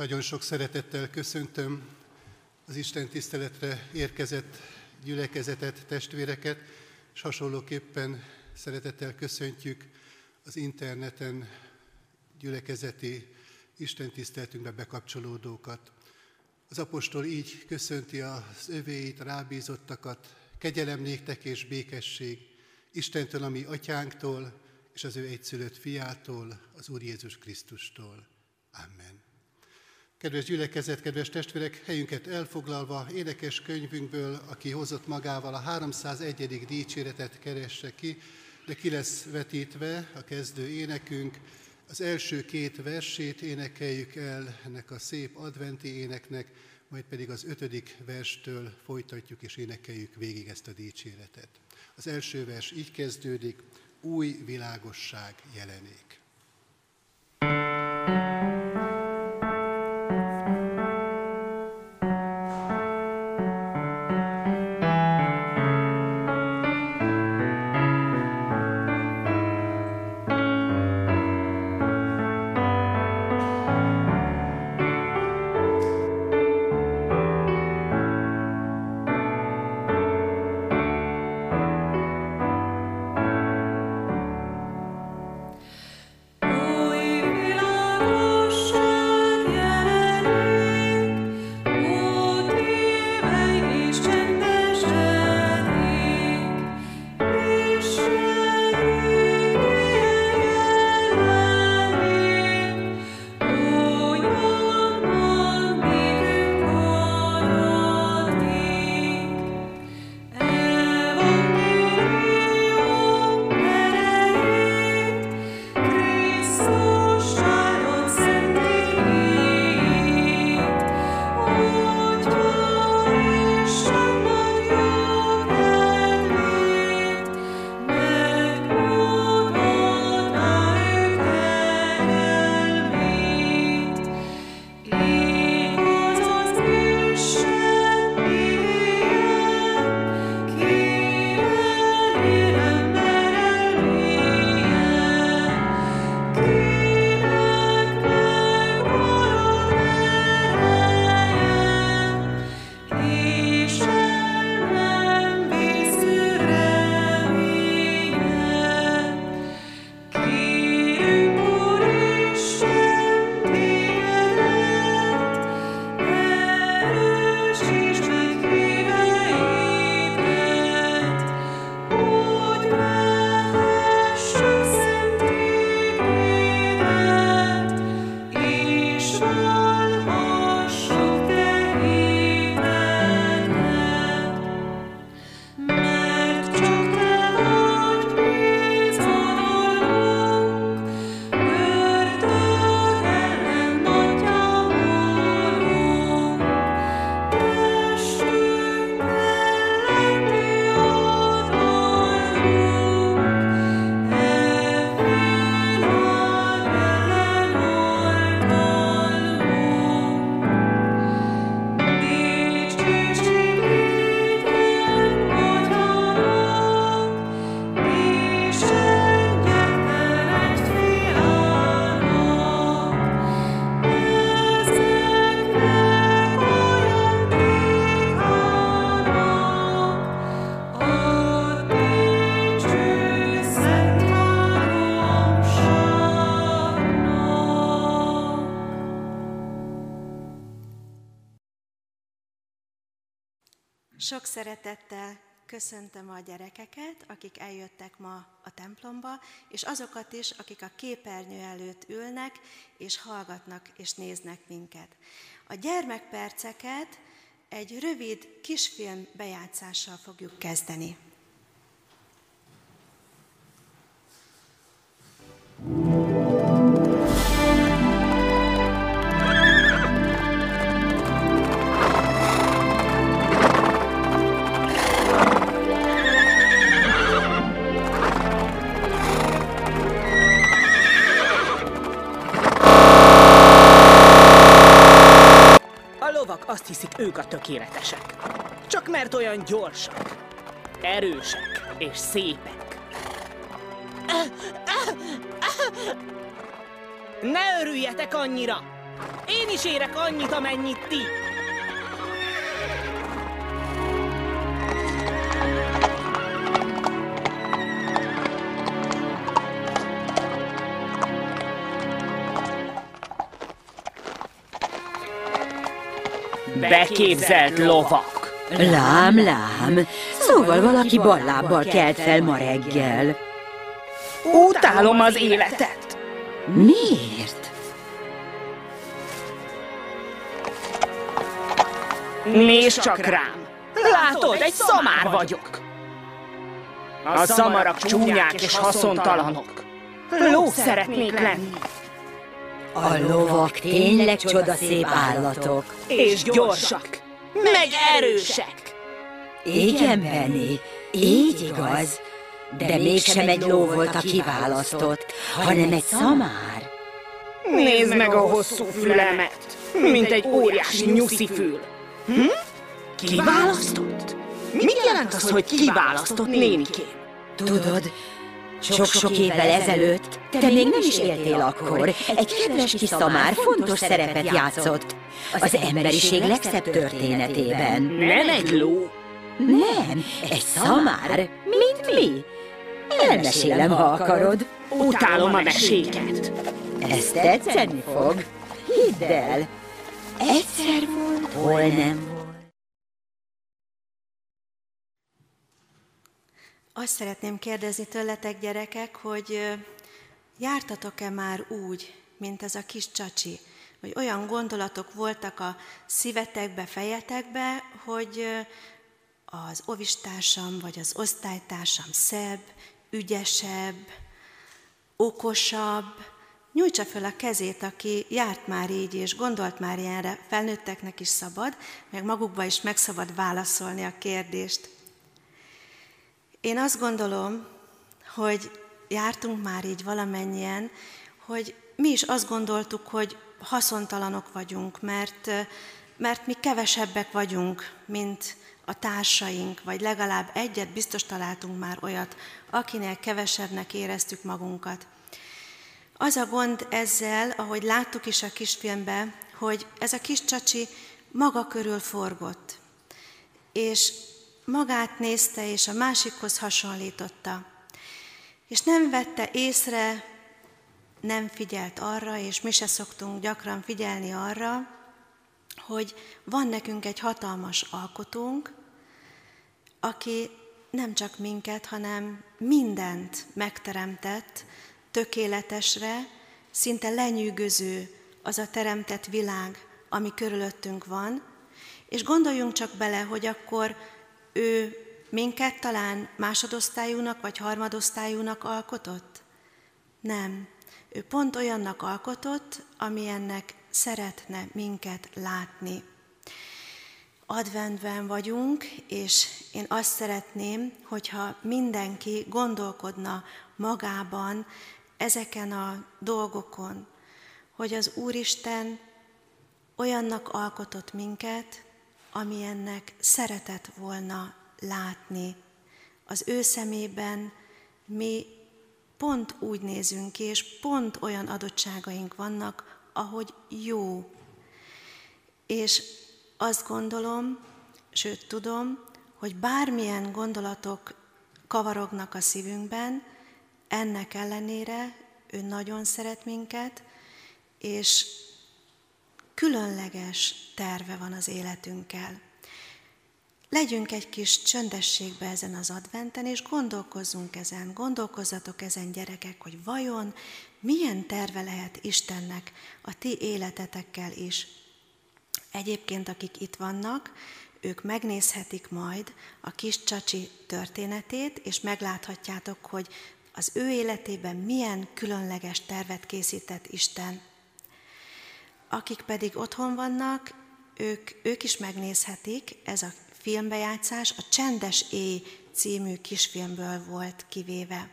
Nagyon sok szeretettel köszöntöm az Isten tiszteletre érkezett gyülekezetet, testvéreket, és hasonlóképpen szeretettel köszöntjük az interneten gyülekezeti Isten tiszteletünkbe bekapcsolódókat. Az apostol így köszönti az övéit, rábízottakat, kegyelem néktek és békesség, Istentől, a mi atyánktól, és az ő egyszülött fiától, az Úr Jézus Krisztustól. Amen. Kedves gyülekezet, kedves testvérek, helyünket elfoglalva énekes könyvünkből, aki hozott magával a 301. dicséretet, keresse ki, de ki lesz vetítve a kezdő énekünk. Az első két versét énekeljük el ennek a szép adventi éneknek, majd pedig az 5. verstől folytatjuk és énekeljük végig ezt a dicséretet. Az első vers így kezdődik: új világosság jelenik. Sok szeretettel köszöntöm a gyerekeket, akik eljöttek ma a templomba, és azokat is, akik a képernyő előtt ülnek, és hallgatnak, és néznek minket. A gyermekperceket egy rövid kisfilm bejátszással fogjuk kezdeni. Azt hiszik, ők a tökéletesek. Csak mert olyan gyorsak, erősek és szépek. Ne örüljetek annyira! Én is érek annyit, amennyit ti. Beképzelt lovak! Lám, lám! Szóval valaki bal lábbal kelt fel ma reggel. Utálom az életet! Miért? Nézd csak rám! Látod, egy szamár vagyok! A szamarak csúnyák és haszontalanok. Ló szeretnék lenni. A lovak tényleg csodaszép állatok. És gyorsak, meg erősek. Igen, Benny, így igaz. De mégsem egy ló volt a kiválasztott, hanem egy szamár. Nézd meg a hosszú fülemet, mint egy óriási nyuszifül. Hm? Kiválasztott? Mit jelent az, hogy kiválasztott, nénikém? Tudod, sok-sok évvel ezelőtt, te még nem is éltél akkor, egy kedves kis szamár fontos szerepet játszott az emberiség legszebb történetében. Nem egy ló? Nem, egy szamár, mint mi. Elmesélem, ha akarod. Utálom a meséket. Ez tetszeni fog. Hidd el, egyszer volt, hol nem volt. Azt szeretném kérdezni tőletek, gyerekek, hogy jártatok-e már úgy, mint ez a kis csacsi? Hogy olyan gondolatok voltak a szívetekbe, fejetekbe, hogy az óvistársam vagy az osztálytársam szebb, ügyesebb, okosabb. Nyújtsa föl a kezét, aki járt már így és gondolt már ilyenre. Felnőtteknek is szabad, meg magukba is meg szabad válaszolni a kérdést. Én azt gondolom, hogy jártunk már így valamennyien, hogy mi is azt gondoltuk, hogy haszontalanok vagyunk, mert mi kevesebbek vagyunk, mint a társaink, vagy legalább egyet biztos találtunk már olyat, akinél kevesebbnek éreztük magunkat. Az a gond ezzel, ahogy láttuk is a kisfilmben, hogy ez a kis csacsi maga körül forgott, és magát nézte, és a másikhoz hasonlította. És nem vette észre, nem figyelt arra, és mi se szoktunk gyakran figyelni arra, hogy van nekünk egy hatalmas alkotónk, aki nem csak minket, hanem mindent megteremtett tökéletesre, szinte lenyűgöző az a teremtett világ, ami körülöttünk van, és gondoljunk csak bele, hogy akkor ő minket talán másodosztályúnak vagy harmadosztályúnak alkotott? Nem. Ő pont olyannak alkotott, amilyennek szeretne minket látni. Adventben vagyunk, és én azt szeretném, hogyha mindenki gondolkodna magában ezeken a dolgokon, hogy az Úristen olyannak alkotott minket, amilyennek szeretett volna látni. Az ő szemében mi pont úgy nézünk ki, és pont olyan adottságaink vannak, ahogy jó. És azt gondolom, sőt tudom, hogy bármilyen gondolatok kavarognak a szívünkben, ennek ellenére ő nagyon szeret minket, és különleges terve van az életünkkel. Legyünk egy kis csöndességbe ezen az adventen, és gondolkozzunk ezen, gondolkozzatok ezen, gyerekek, hogy vajon milyen terve lehet Istennek a ti életetekkel is. Egyébként, akik itt vannak, ők megnézhetik majd a kis csacsi történetét, és megláthatjátok, hogy az ő életében milyen különleges tervet készített Isten. Akik pedig otthon vannak, ők is megnézhetik, ez a filmbejátszás a Csendes Éj című kisfilmből volt kivéve.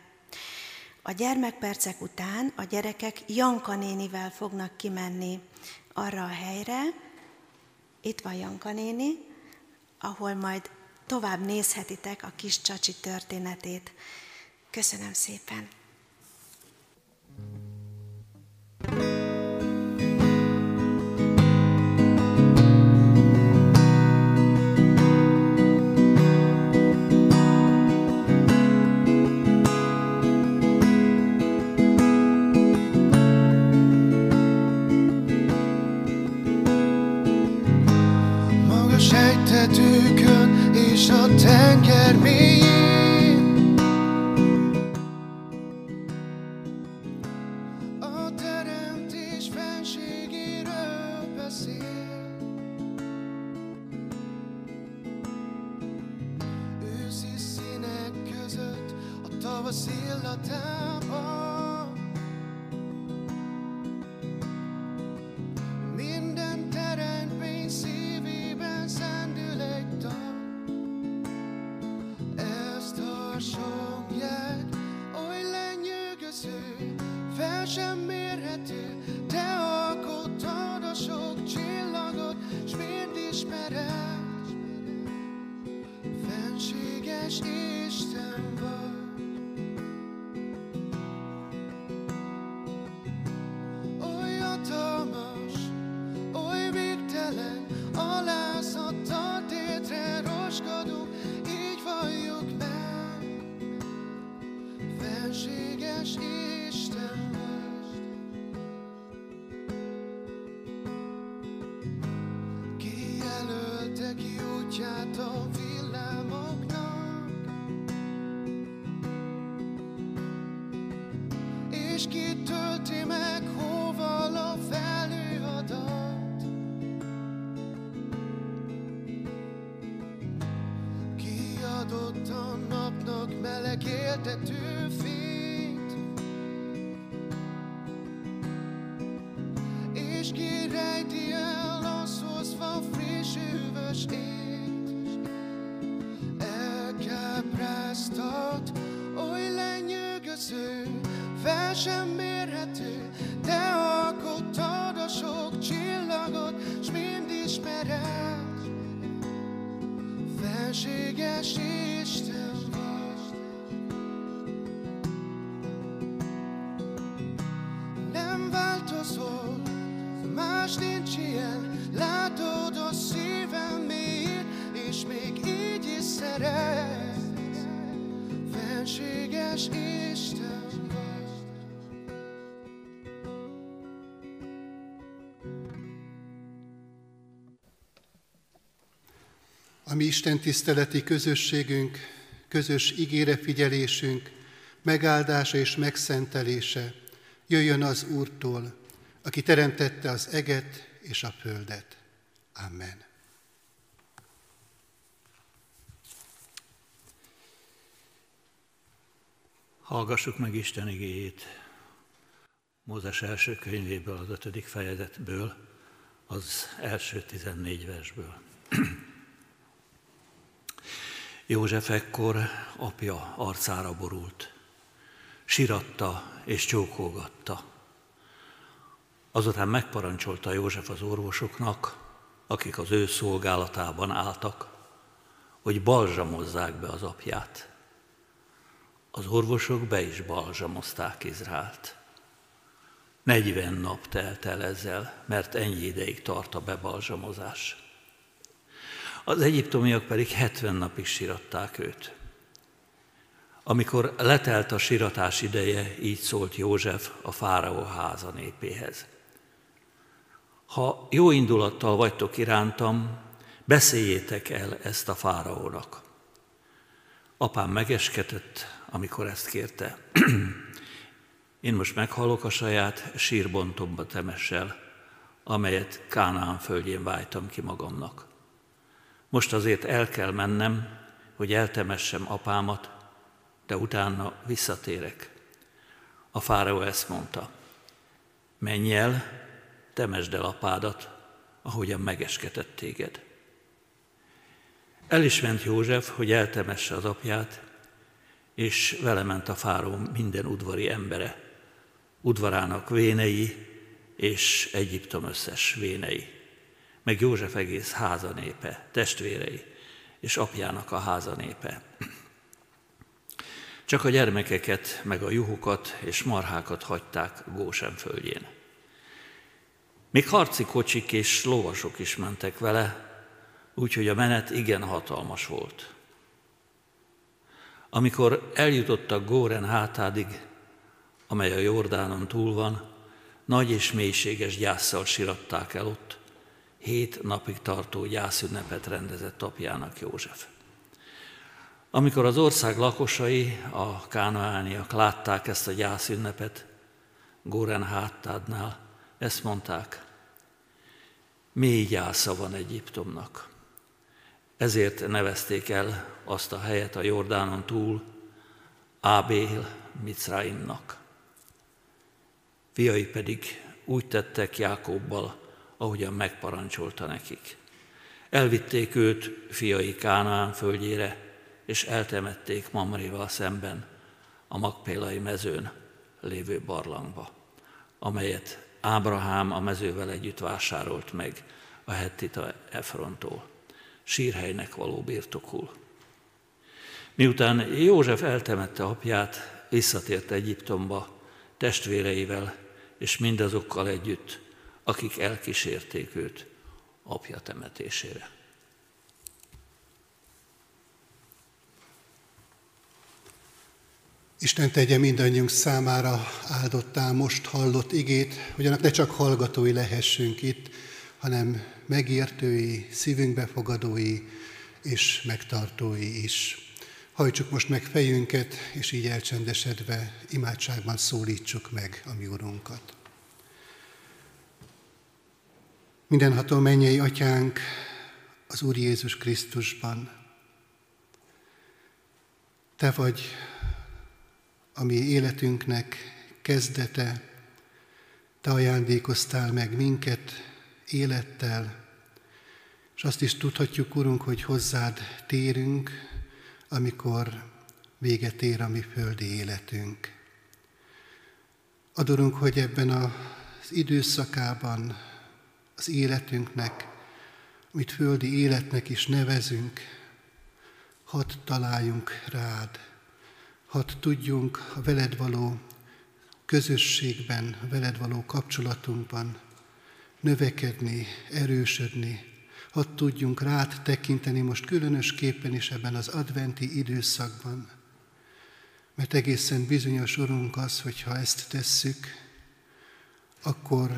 A gyermekpercek után a gyerekek Janka nénivel fognak kimenni arra a helyre, itt van Janka néni, ahol majd tovább nézhetitek a kis csacsi történetét. Köszönöm szépen! fenyegetőkön és a tenger mélyén. A teremtés fenségéről beszél. Őszi színek között a tavasz illatában. Songják, oly lenyűgöző, fel sem mérhető, te alkottad a sok csillagot, s mind ismered, fenséges Isten vagy. Oly hatalmas, oly végtelen, alázattal tétre roskadunk, így valljuk meg. Fenséges Isten vagy. Kijelölted ki útját a villámoknak, és kitölti meg hóval a felhőhadat. Kiadott a napnak meleg éltető fényt, és kirejti el a szózva friss üvös ént. Elkápráztat, oly lenyűgöző, fel sem mérhető, te alkottad a sok csillagot, s mind ismered, fenséges Isten vagy. Nem változol, más nincs ilyen, látod a szívem mélyét, és még így is szeretsz, fenséges Isten vagy. A mi Isten tiszteleti közösségünk, közös ígérefigyelésünk, megáldása és megszentelése jöjjön az Úrtól, aki teremtette az eget és a földet. Amen. Hallgassuk meg Isten igéjét. Mózes első könyvéből, az 5. fejezetből, az első 14 versből. József ekkor apja arcára borult, síratta és csókolgatta. Azután megparancsolta József az orvosoknak, akik az ő szolgálatában álltak, hogy balzsamozzák be az apját. Az orvosok be is balzsamozták Izraelt. 40 nap telt el ezzel, mert ennyi ideig tart a bebalzsamozás. Az egyiptomiak pedig 70 napig síratták őt. Amikor letelt a síratás ideje, így szólt József a fáraó háza népéhez. Ha jó indulattal vagytok irántam, beszéljétek el ezt a fáraónak. Apám megeskedett, amikor ezt kérte. Én most meghalok a saját sírbontobba temessel, amelyet Kánaán földjén vájtam ki magamnak. Most azért el kell mennem, hogy eltemessem apámat, de utána visszatérek. A fáraó ezt mondta: menj el, temesd el apádat, ahogyan megesketett téged. El is ment József, hogy eltemesse az apját, és vele ment a fáraó minden udvari embere, udvarának vénei és Egyiptom összes vénei, meg József egész házanépe, testvérei és apjának a házanépe. Csak a gyermekeket, meg a juhokat és marhákat hagyták Gósen földjén. Még harci kocsik és lovasok is mentek vele, úgyhogy a menet igen hatalmas volt. Amikor eljutottak Góren hátádig, amely a Jordánon túl van, nagy és mélységes gyásszal síratták el ott, 7 napig tartó gyászünnepet rendezett apjának, József. Amikor az ország lakosai, a kánaániak látták ezt a gyászünnepet, Góren Háttádnál, ezt mondták, mély gyásza van Egyiptomnak. Ezért nevezték el azt a helyet a Jordánon túl, Ábél Micraimnak. Fiai pedig úgy tettek Jákobbal, ahogyan megparancsolta nekik. Elvitték őt fiai Kánaán földjére, és eltemették Mamréval szemben a Makpélai mezőn lévő barlangba, amelyet Ábrahám a mezővel együtt vásárolt meg a hettita Efrontól. Sírhelynek való birtokul. Miután József eltemette apját, visszatért Egyiptomba testvéreivel és mindazokkal együtt, akik elkísérték őt apja temetésére. Isten tegye mindannyiunk számára áldottá most hallott igét, hogy annak ne csak hallgatói lehessünk itt, hanem megértői, szívünkbefogadói és megtartói is. Hajtsuk most meg fejünket, és így elcsendesedve imádságban szólítsuk meg a mi Urunkat. Mindenható mennyei Atyánk, az Úr Jézus Krisztusban, Te vagy a mi életünknek kezdete, Te ajándékoztál meg minket élettel, és azt is tudhatjuk, Urunk, hogy hozzád térünk, amikor véget ér a mi földi életünk. Add, Urunk, hogy ebben az időszakában az életünknek, amit földi életnek is nevezünk, hadd találjunk rád, hadd tudjunk a veled való közösségben, a veled való kapcsolatunkban növekedni, erősödni, hadd tudjunk rád tekinteni most különösképpen is ebben az adventi időszakban. Mert egészen bizonyos, Urunk, az, hogyha ezt tesszük, akkor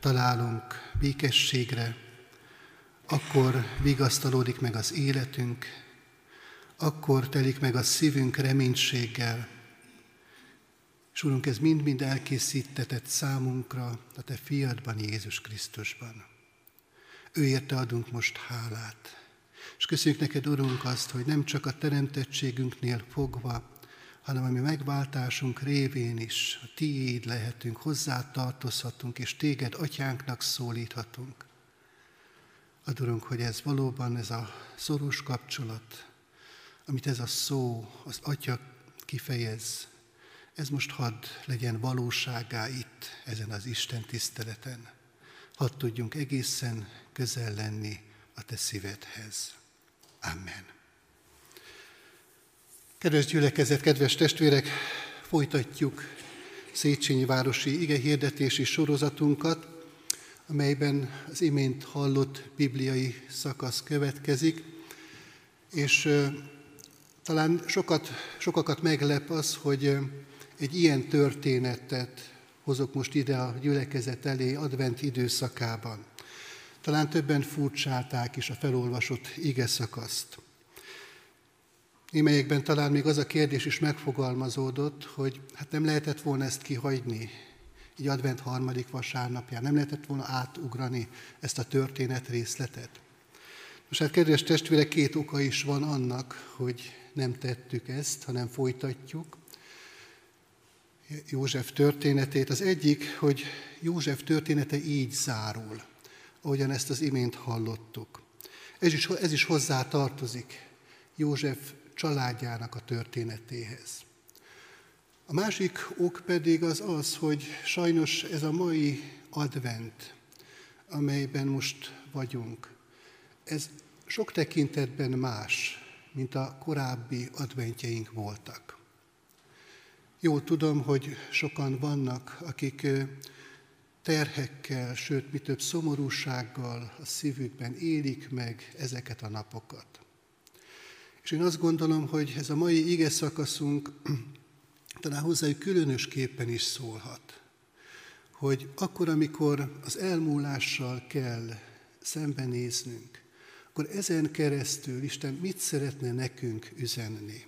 találunk békességre, akkor vigasztalódik meg az életünk, akkor telik meg a szívünk reménységgel. És Urunk, ez mind-mind elkészítetett számunkra a Te fiadban, Jézus Krisztusban. Őérte adunk most hálát. És köszönjük neked, Urunk, azt, hogy nem csak a teremtettségünknél fogva, hanem a mi megváltásunk révén is a Tiéd lehetünk, hozzá tartozhatunk, és Téged Atyánknak szólíthatunk. Add, Urunk, hogy ez valóban ez a szoros kapcsolat, amit ez a szó, az Atya kifejez, ez most hadd legyen valósággá itt, ezen az Isten tiszteleten. Hadd tudjunk egészen közel lenni a Te szívedhez. Amen. Kedves gyülekezet, kedves testvérek, folytatjuk Széchenyi városi igehirdetési sorozatunkat, amelyben az imént hallott bibliai szakasz következik, és talán sokakat meglep az, hogy egy ilyen történetet hozok most ide a gyülekezet elé advent időszakában. Talán többen furcsálták is a felolvasott igeszakaszt. Némelyekben talán még az a kérdés is megfogalmazódott, hogy hát nem lehetett volna ezt kihagyni, így advent 3. vasárnapján, nem lehetett volna átugrani ezt a történet részletet. Most hát, kedves testvérek, 2 oka is van annak, hogy nem tettük ezt, hanem folytatjuk József történetét. Az egyik, hogy József története így zárul, ahogyan ezt az imént hallottuk. Ez is hozzá tartozik József családjának a történetéhez. A másik ok pedig az, hogy sajnos ez a mai advent, amelyben most vagyunk, ez sok tekintetben más, mint a korábbi adventjeink voltak. Jól tudom, hogy sokan vannak, akik terhekkel, sőt, mi több szomorúsággal a szívükben élik meg ezeket a napokat. És én azt gondolom, hogy ez a mai ige szakaszunk talán hozzájuk különösképpen is szólhat, hogy akkor, amikor az elmúlással kell szembenéznünk, akkor ezen keresztül Isten mit szeretne nekünk üzenni?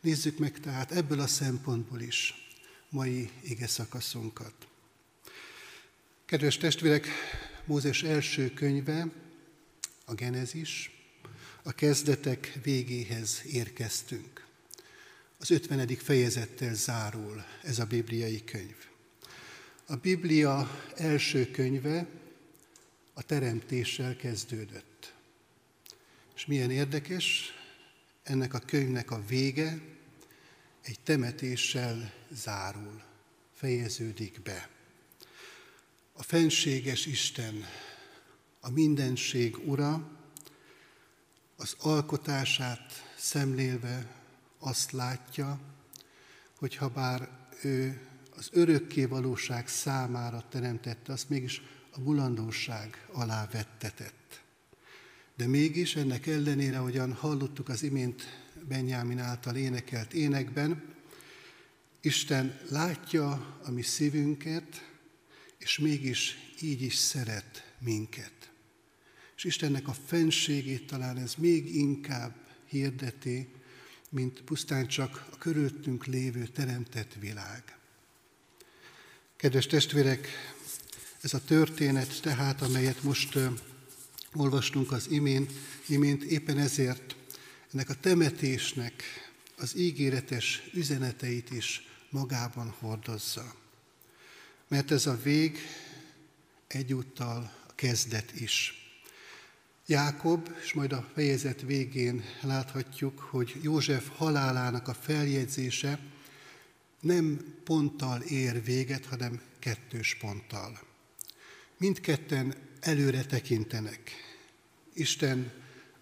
Nézzük meg tehát ebből a szempontból is mai ige szakaszunkat. Kedves testvérek, Mózes első könyve, a Genezis, a kezdetek végéhez érkeztünk. Az 50. fejezettel zárul ez a bibliai könyv. A Biblia első könyve a teremtéssel kezdődött. És milyen érdekes, ennek a könyvnek a vége egy temetéssel zárul, fejeződik be. A fenséges Isten, a mindenség ura, az alkotását szemlélve azt látja, hogy habár ő az örökké valóság számára teremtette, azt mégis a mulandóság alá vettetett. De mégis ennek ellenére, ahogyan hallottuk az imént Benyámin által énekelt énekben, Isten látja a mi szívünket, és mégis így is szeret minket. És Istennek a fenségét talán ez még inkább hirdeti, mint pusztán csak a körülöttünk lévő teremtett világ. Kedves testvérek, ez a történet tehát, amelyet most olvastunk az imént éppen ezért ennek a temetésnek az ígéretes üzeneteit is magában hordozza. Mert ez a vég egyúttal a kezdet is. Jákob, és majd a fejezet végén láthatjuk, hogy József halálának a feljegyzése nem ponttal ér véget, hanem kettős ponttal. Mindketten előre tekintenek. Isten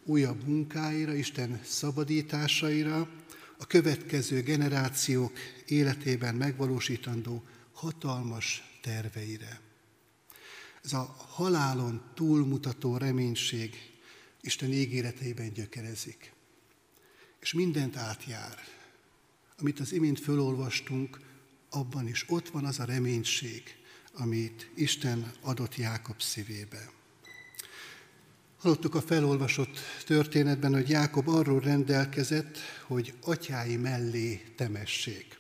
újabb munkáira, Isten szabadításaira, a következő generációk életében megvalósítandó hatalmas terveire. Ez a halálon túlmutató reménység Isten ígéreteiben gyökerezik. És mindent átjár. Amit az imént fölolvastunk, abban is ott van az a reménység, amit Isten adott Jákob szívébe. Hallottuk a felolvasott történetben, hogy Jákob arról rendelkezett, hogy atyái mellé temessék.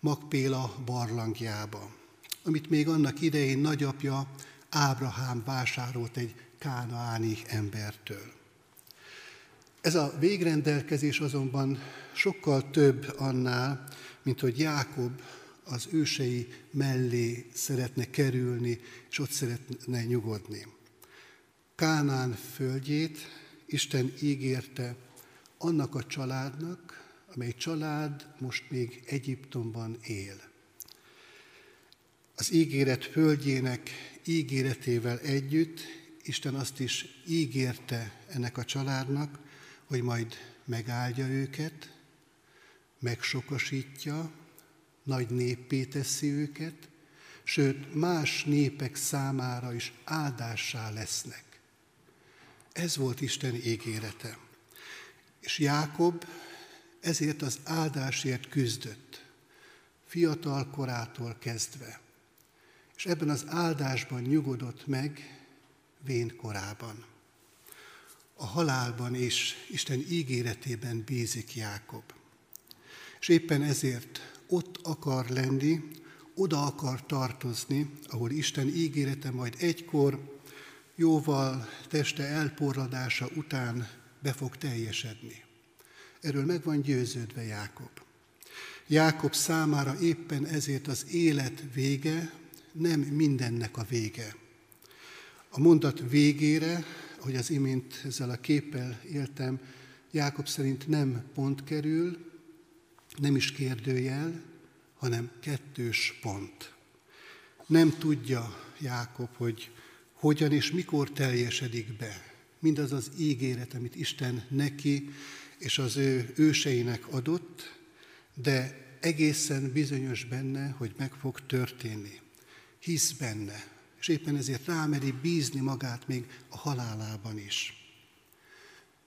Makpéla barlangjába, amit még annak idején nagyapja Ábrahám vásárolt egy kánaáni embertől. Ez a végrendelkezés azonban sokkal több annál, mint hogy Jákob az ősei mellé szeretne kerülni, és ott szeretne nyugodni. Kánán földjét Isten ígérte annak a családnak, amely család most még Egyiptomban él. Az ígéret földjének ígéretével együtt Isten azt is ígérte ennek a családnak, hogy majd megáldja őket, megsokasítja, nagy néppé teszi őket, sőt más népek számára is áldássá lesznek. Ez volt Isten ígérete. És Jákob ezért az áldásért küzdött, fiatal korától kezdve. És ebben az áldásban nyugodott meg vén korában. A halálban is Isten ígéretében bízik Jákob. És éppen ezért ott akar lenni, oda akar tartozni, ahol Isten ígérete majd egykor, jóval teste elporladása után be fog teljesedni. Erről meg van győződve Jákob. Jákob számára éppen ezért az élet vége nem mindennek a vége. A mondat végére, ahogy az imént ezzel a képpel éltem, Jákob szerint nem pont kerül, nem is kérdőjel, hanem kettős pont. Nem tudja Jákob, hogy hogyan és mikor teljesedik be mindaz az ígéret, amit Isten neki és az ő őseinek adott, de egészen bizonyos benne, hogy meg fog történni. Hisz benne, és éppen ezért rámeri bízni magát még a halálában is.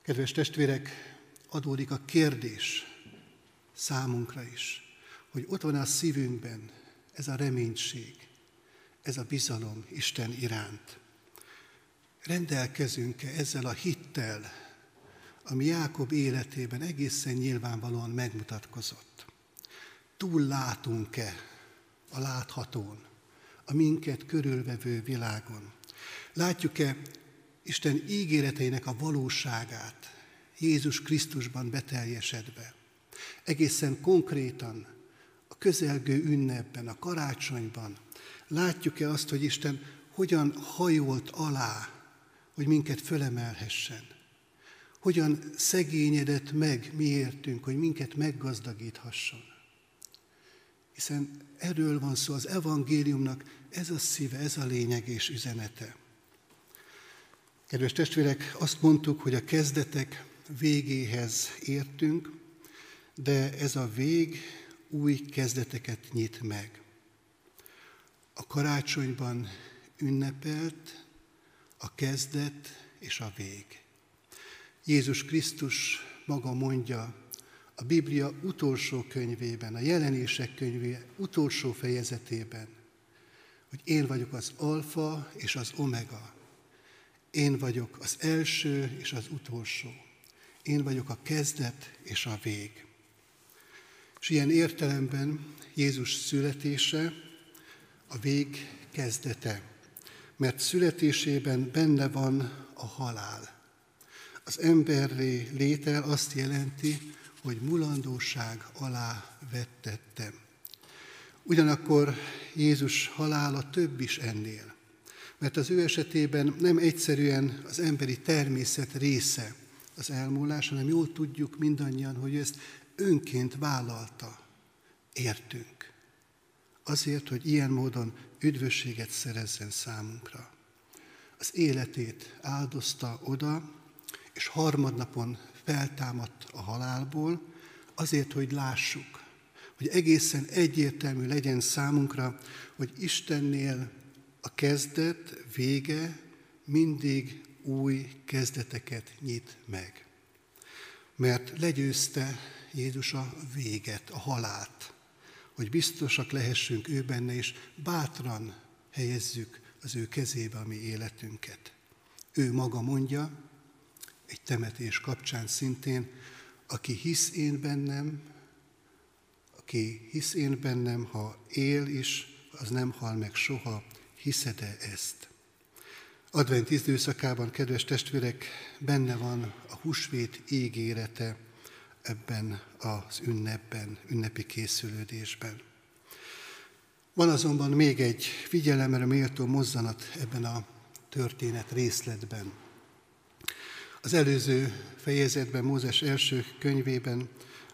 Kedves testvérek, adódik a kérdés számunkra is, hogy ott van a szívünkben ez a reménység, ez a bizalom Isten iránt. rendelkezünk-e ezzel a hittel, ami Jákob életében egészen nyilvánvalóan megmutatkozott. Túl látunk-e a láthatón, a minket körülvevő világon? Látjuk-e Isten ígéreteinek a valóságát Jézus Krisztusban beteljesedve? Egészen konkrétan a közelgő ünnepben, a karácsonyban látjuk-e azt, hogy Isten hogyan hajolt alá, hogy minket fölemelhessen? Hogyan szegényedett meg miértünk, hogy minket meggazdagíthasson? Hiszen erről van szó, az evangéliumnak ez a szíve, ez a lényeg és üzenete. Kedves testvérek, azt mondtuk, hogy a kezdetek végéhez értünk, de ez a vég új kezdeteket nyit meg. A karácsonyban ünnepelt a kezdet és a vég. Jézus Krisztus maga mondja a Biblia utolsó könyvében, a Jelenések könyve utolsó fejezetében, hogy én vagyok az alfa és az omega. Én vagyok az első és az utolsó. Én vagyok a kezdet és a vég. És ilyen értelemben Jézus születése a vég kezdete, mert születésében benne van a halál. Az emberré létel azt jelenti, hogy mulandóság alá vettettem. Ugyanakkor Jézus halála több is ennél, mert az ő esetében nem egyszerűen az emberi természet része az elmúlás, hanem jól tudjuk mindannyian, hogy ezt önként vállalta, értünk. Azért, hogy ilyen módon üdvösséget szerezzen számunkra. Az életét áldozta oda, és harmadnapon feltámadt a halálból, azért, hogy lássuk, hogy egészen egyértelmű legyen számunkra, hogy Istennél a kezdet, vége mindig új kezdeteket nyit meg. Mert legyőzte Jézus a véget, a halált, hogy biztosak lehessünk ő benne, és bátran helyezzük az ő kezébe a mi életünket. Ő maga mondja, egy temetés kapcsán szintén, aki hisz én bennem, ha él is, az nem hal meg soha, hiszed-e ezt? Advent időszakában, kedves testvérek, benne van a húsvét ígérete ebben az ünnepben, ünnepi készülődésben. Van azonban még egy figyelemre méltó mozzanat ebben a történet részletben. Az előző fejezetben, Mózes első könyvében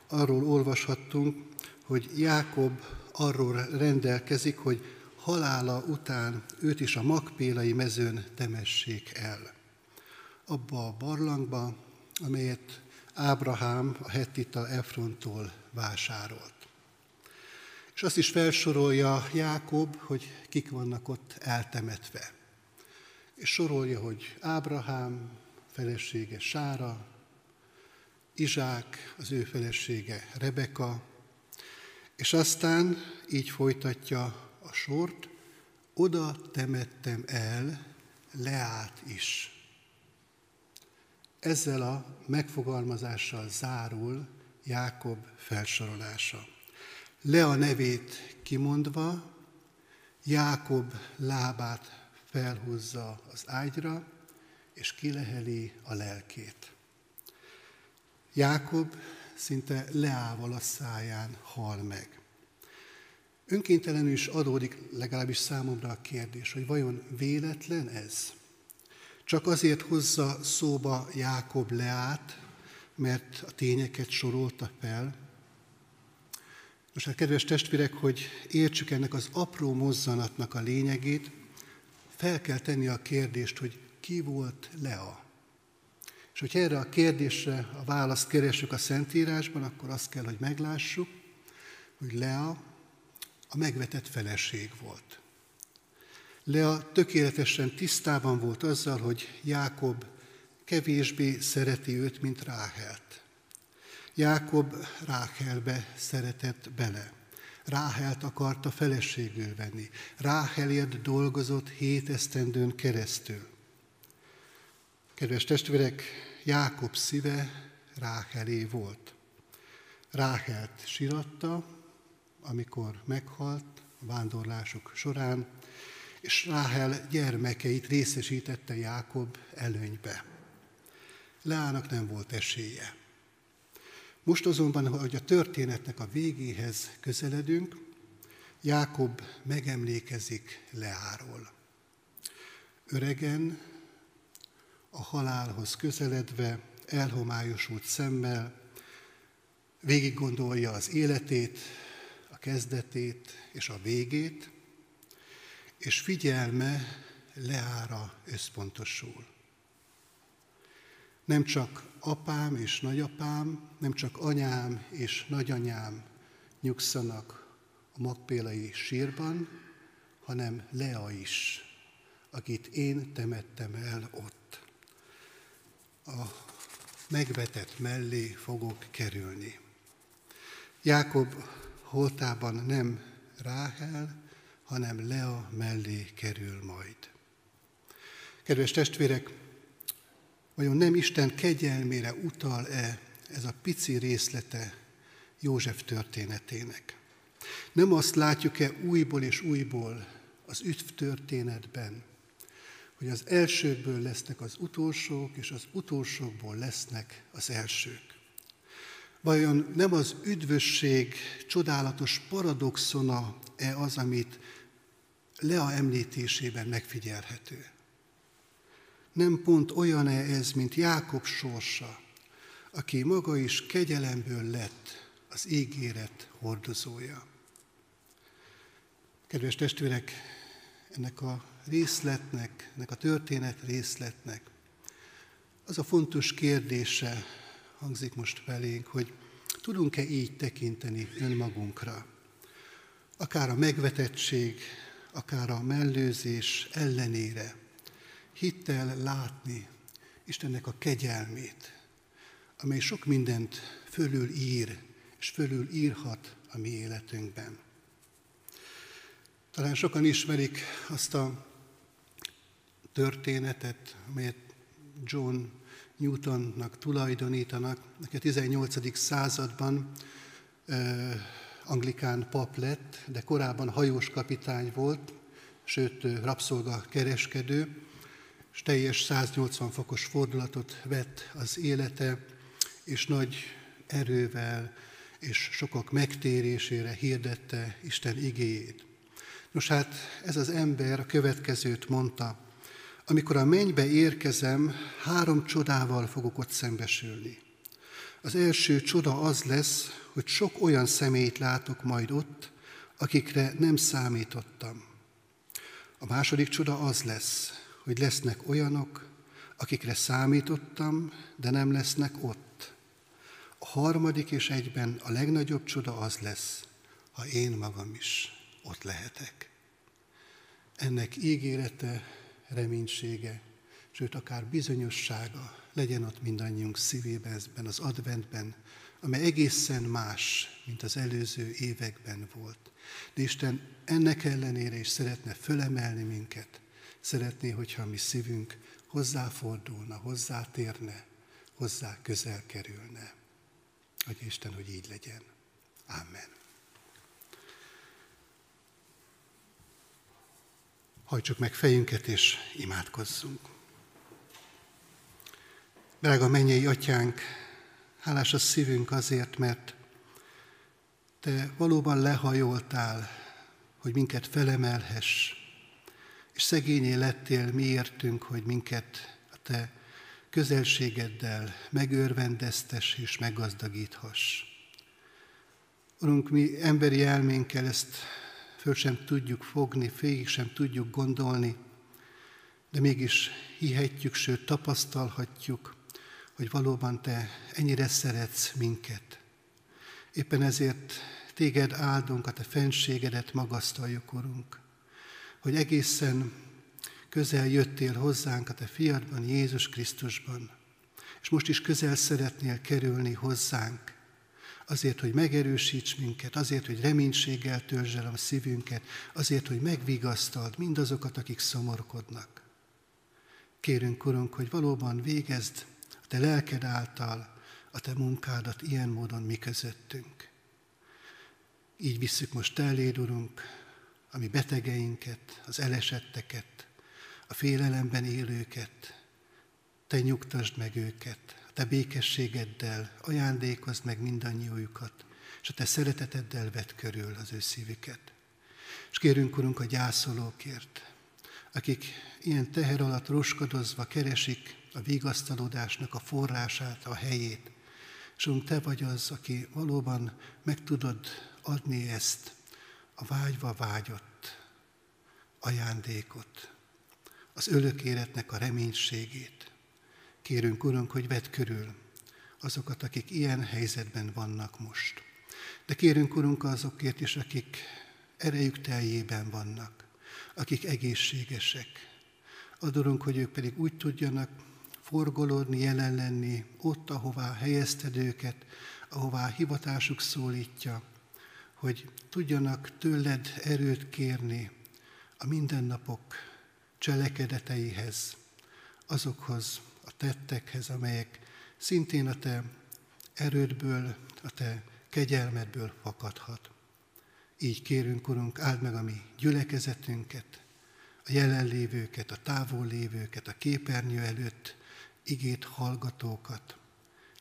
arról olvashattunk, hogy Jákob arról rendelkezik, hogy halála után őt is a makpélai mezőn temessék el. Abba a barlangba, amelyet Ábrahám a hettita Efrontól vásárolt. És azt is felsorolja Jákob, hogy kik vannak ott eltemetve. És sorolja, hogy Ábrahám, felesége Sára, Izsák, az ő felesége Rebeka, és aztán így folytatja a sort, oda temettem el Leát is. Ezzel a megfogalmazással zárul Jákob felsorolása. Lea nevét kimondva, Jákob lábát felhúzza az ágyra, és kileheli a lelkét. Jákob szinte Leával a száján hal meg. Önkéntelenül is adódik legalábbis számomra a kérdés, hogy vajon véletlen ez? Csak azért hozza szóba Jákob Leát, mert a tényeket sorolta fel. Most hát, kedves testvérek, hogy értsük ennek az apró mozzanatnak a lényegét, fel kell tenni a kérdést, hogy ki volt Lea? És hogy erre a kérdésre a választ keressük a Szentírásban, akkor azt kell, hogy meglássuk, hogy Lea a megvetett feleség volt. Lea tökéletesen tisztában volt azzal, hogy Jákob kevésbé szereti őt, mint Ráhelt. Jákob Ráhelbe szeretett bele. Ráhelt akarta feleségül venni. Ráhelért dolgozott 7 esztendőn keresztül. Kedves testvérek, Jákob szíve Ráhelé volt. Ráhelt síratta, amikor meghalt a vándorlások során, és Ráhel gyermekeit részesítette Jákob előnybe. Leának nem volt esélye. Most azonban, ahogy a történetnek a végéhez közeledünk, Jákob megemlékezik Leáról. Öregen, a halálhoz közeledve, elhomályosult szemmel végig gondolja az életét, a kezdetét és a végét, és figyelme Leára összpontosul. Nem csak apám és nagyapám, nem csak anyám és nagyanyám nyugszanak a magpélai sírban, hanem Lea is, akit én temettem el ott. A megvetett mellé fogok kerülni. Jákob holtában nem Ráhel, hanem Lea mellé kerül majd. Kedves testvérek, vajon nem Isten kegyelmére utal-e ez a pici részlete József történetének? Nem azt látjuk-e újból és újból az üdv történetben, hogy az elsőkből lesznek az utolsók, és az utolsókból lesznek az elsők? Vajon nem az üdvösség csodálatos paradoxona-e az, amit Lea említésében megfigyelhető? Nem pont olyan-e ez, mint Jákob sorsa, aki maga is kegyelemből lett az ígéret hordozója? Kedves testvérek, ennek a részletnek, ennek a történet részletnek az a fontos kérdése hangzik most felénk, hogy tudunk-e így tekinteni önmagunkra? Akár a megvetettség, akár a mellőzés ellenére hittel látni Istennek a kegyelmét, amely sok mindent fölülír, és fölülírhat a mi életünkben. Talán sokan ismerik azt a történetet, amelyet John Newtonnak tulajdonítanak, aki a 18. században anglikán pap lett, de korábban hajós kapitány volt, sőt rabszolga kereskedő, és teljes 180 fokos fordulatot vett az élete, és nagy erővel és sokak megtérésére hirdette Isten igéjét. Nos hát, ez az ember a következőt mondta: amikor a mennybe érkezem, 3 csodával fogok ott szembesülni. Az első csoda az lesz, hogy sok olyan személyt látok majd ott, akikre nem számítottam. A második csoda az lesz, hogy lesznek olyanok, akikre számítottam, de nem lesznek ott. A harmadik és egyben a legnagyobb csoda az lesz, ha én magam is ott lehetek. Ennek ígérete, reménysége, sőt akár bizonyossága legyen ott mindannyiunk szívében ebben az adventben, amely egészen más, mint az előző években volt. De Isten ennek ellenére is szeretne fölemelni minket, szeretné, hogyha mi szívünk hozzáfordulna, hozzátérne, hozzá közel kerülne. Adja Isten, hogy így legyen. Amen. Hajtsuk meg fejünket és imádkozzunk. Drága mennyei Atyánk, hálás a szívünk azért, mert Te valóban lehajoltál, hogy minket felemelhess, és szegényé lettél mi értünk, hogy minket a Te közelségeddel megörvendeztess és meggazdagíthass. Urunk, mi emberi elménkkel ezt föl sem tudjuk fogni, végig sem tudjuk gondolni, de mégis hihetjük, sőt tapasztalhatjuk, hogy valóban Te ennyire szeretsz minket. Éppen ezért Téged áldunk, a Te fennségedet magasztaljuk, Urunk, hogy egészen közel jöttél hozzánk a Te fiadban, Jézus Krisztusban, és most is közel szeretnél kerülni hozzánk, azért, hogy megerősíts minket, azért, hogy reménységgel töltsd el a szívünket, azért, hogy megvigasztald mindazokat, akik szomorkodnak. Kérünk, Urunk, hogy valóban végezd a Te lelked által a Te munkádat ilyen módon mi közöttünk. Így visszük most eléd, Urunk, a mi betegeinket, az elesetteket, a félelemben élőket. Te nyugtasd meg őket, a Te békességeddel ajándékozd meg mindannyiójukat, és a Te szereteteddel vedd körül az ő szívüket. És kérünk, Urunk, a gyászolókért, akik ilyen teher alatt roskadozva keresik a vigasztalódásnak a forrását, a helyét. És Urunk, Te vagy az, aki valóban meg tudod adni ezt, a vágyva vágyott ajándékot, az örök életnek a reménységét. Kérünk, Urunk, hogy vedd körül azokat, akik ilyen helyzetben vannak most. De kérünk, Urunk, azokért is, akik erejük teljében vannak, akik egészségesek. Adorunk, hogy ők pedig úgy tudjanak forgolódni, jelen lenni ott, ahová helyezted őket, ahová hivatásuk szólítja, hogy tudjanak tőled erőt kérni a mindennapok cselekedeteihez, azokhoz a tettekhez, amelyek szintén a te erődből, a te kegyelmedből fakadhat. Így kérünk, Urunk, áld meg a mi gyülekezetünket, a jelenlévőket, a távollévőket, a képernyő előtt igét hallgatókat.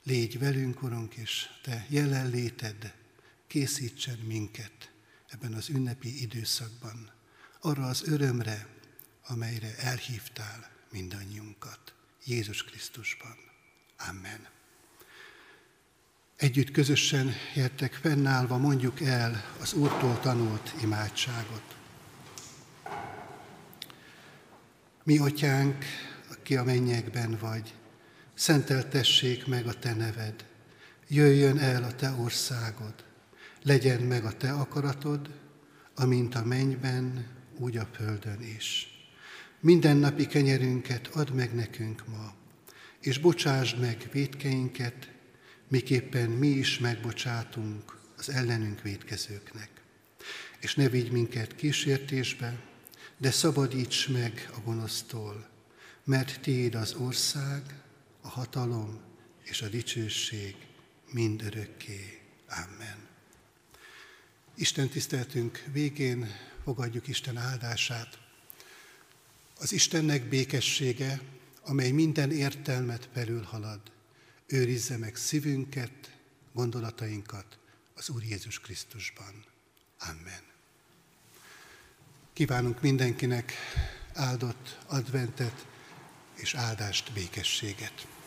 Légy velünk, Urunk, és te jelenléted készítsen minket ebben az ünnepi időszakban, arra az örömre, amelyre elhívtál mindannyiunkat. Jézus Krisztusban. Amen. Együtt közösen értek fennállva, mondjuk el az Úrtól tanult imádságot. Mi Atyánk, aki a mennyekben vagy, szenteltessék meg a Te neved, jöjjön el a Te országod, legyen meg a Te akaratod, amint a mennyben, úgy a földön is. Mindennapi kenyerünket add meg nekünk ma, és bocsásd meg vétkeinket, miképpen mi is megbocsátunk az ellenünk vétkezőknek. És ne vigy minket kísértésbe, de szabadíts meg a gonosztól, mert tiéd az ország, a hatalom és a dicsőség mindörökké. Amen. Isten tiszteltünk végén fogadjuk Isten áldását. Az Istennek békessége, amely minden értelmet felülhalad, őrizze meg szívünket, gondolatainkat az Úr Jézus Krisztusban. Amen. Kívánunk mindenkinek áldott adventet és áldást, békességet.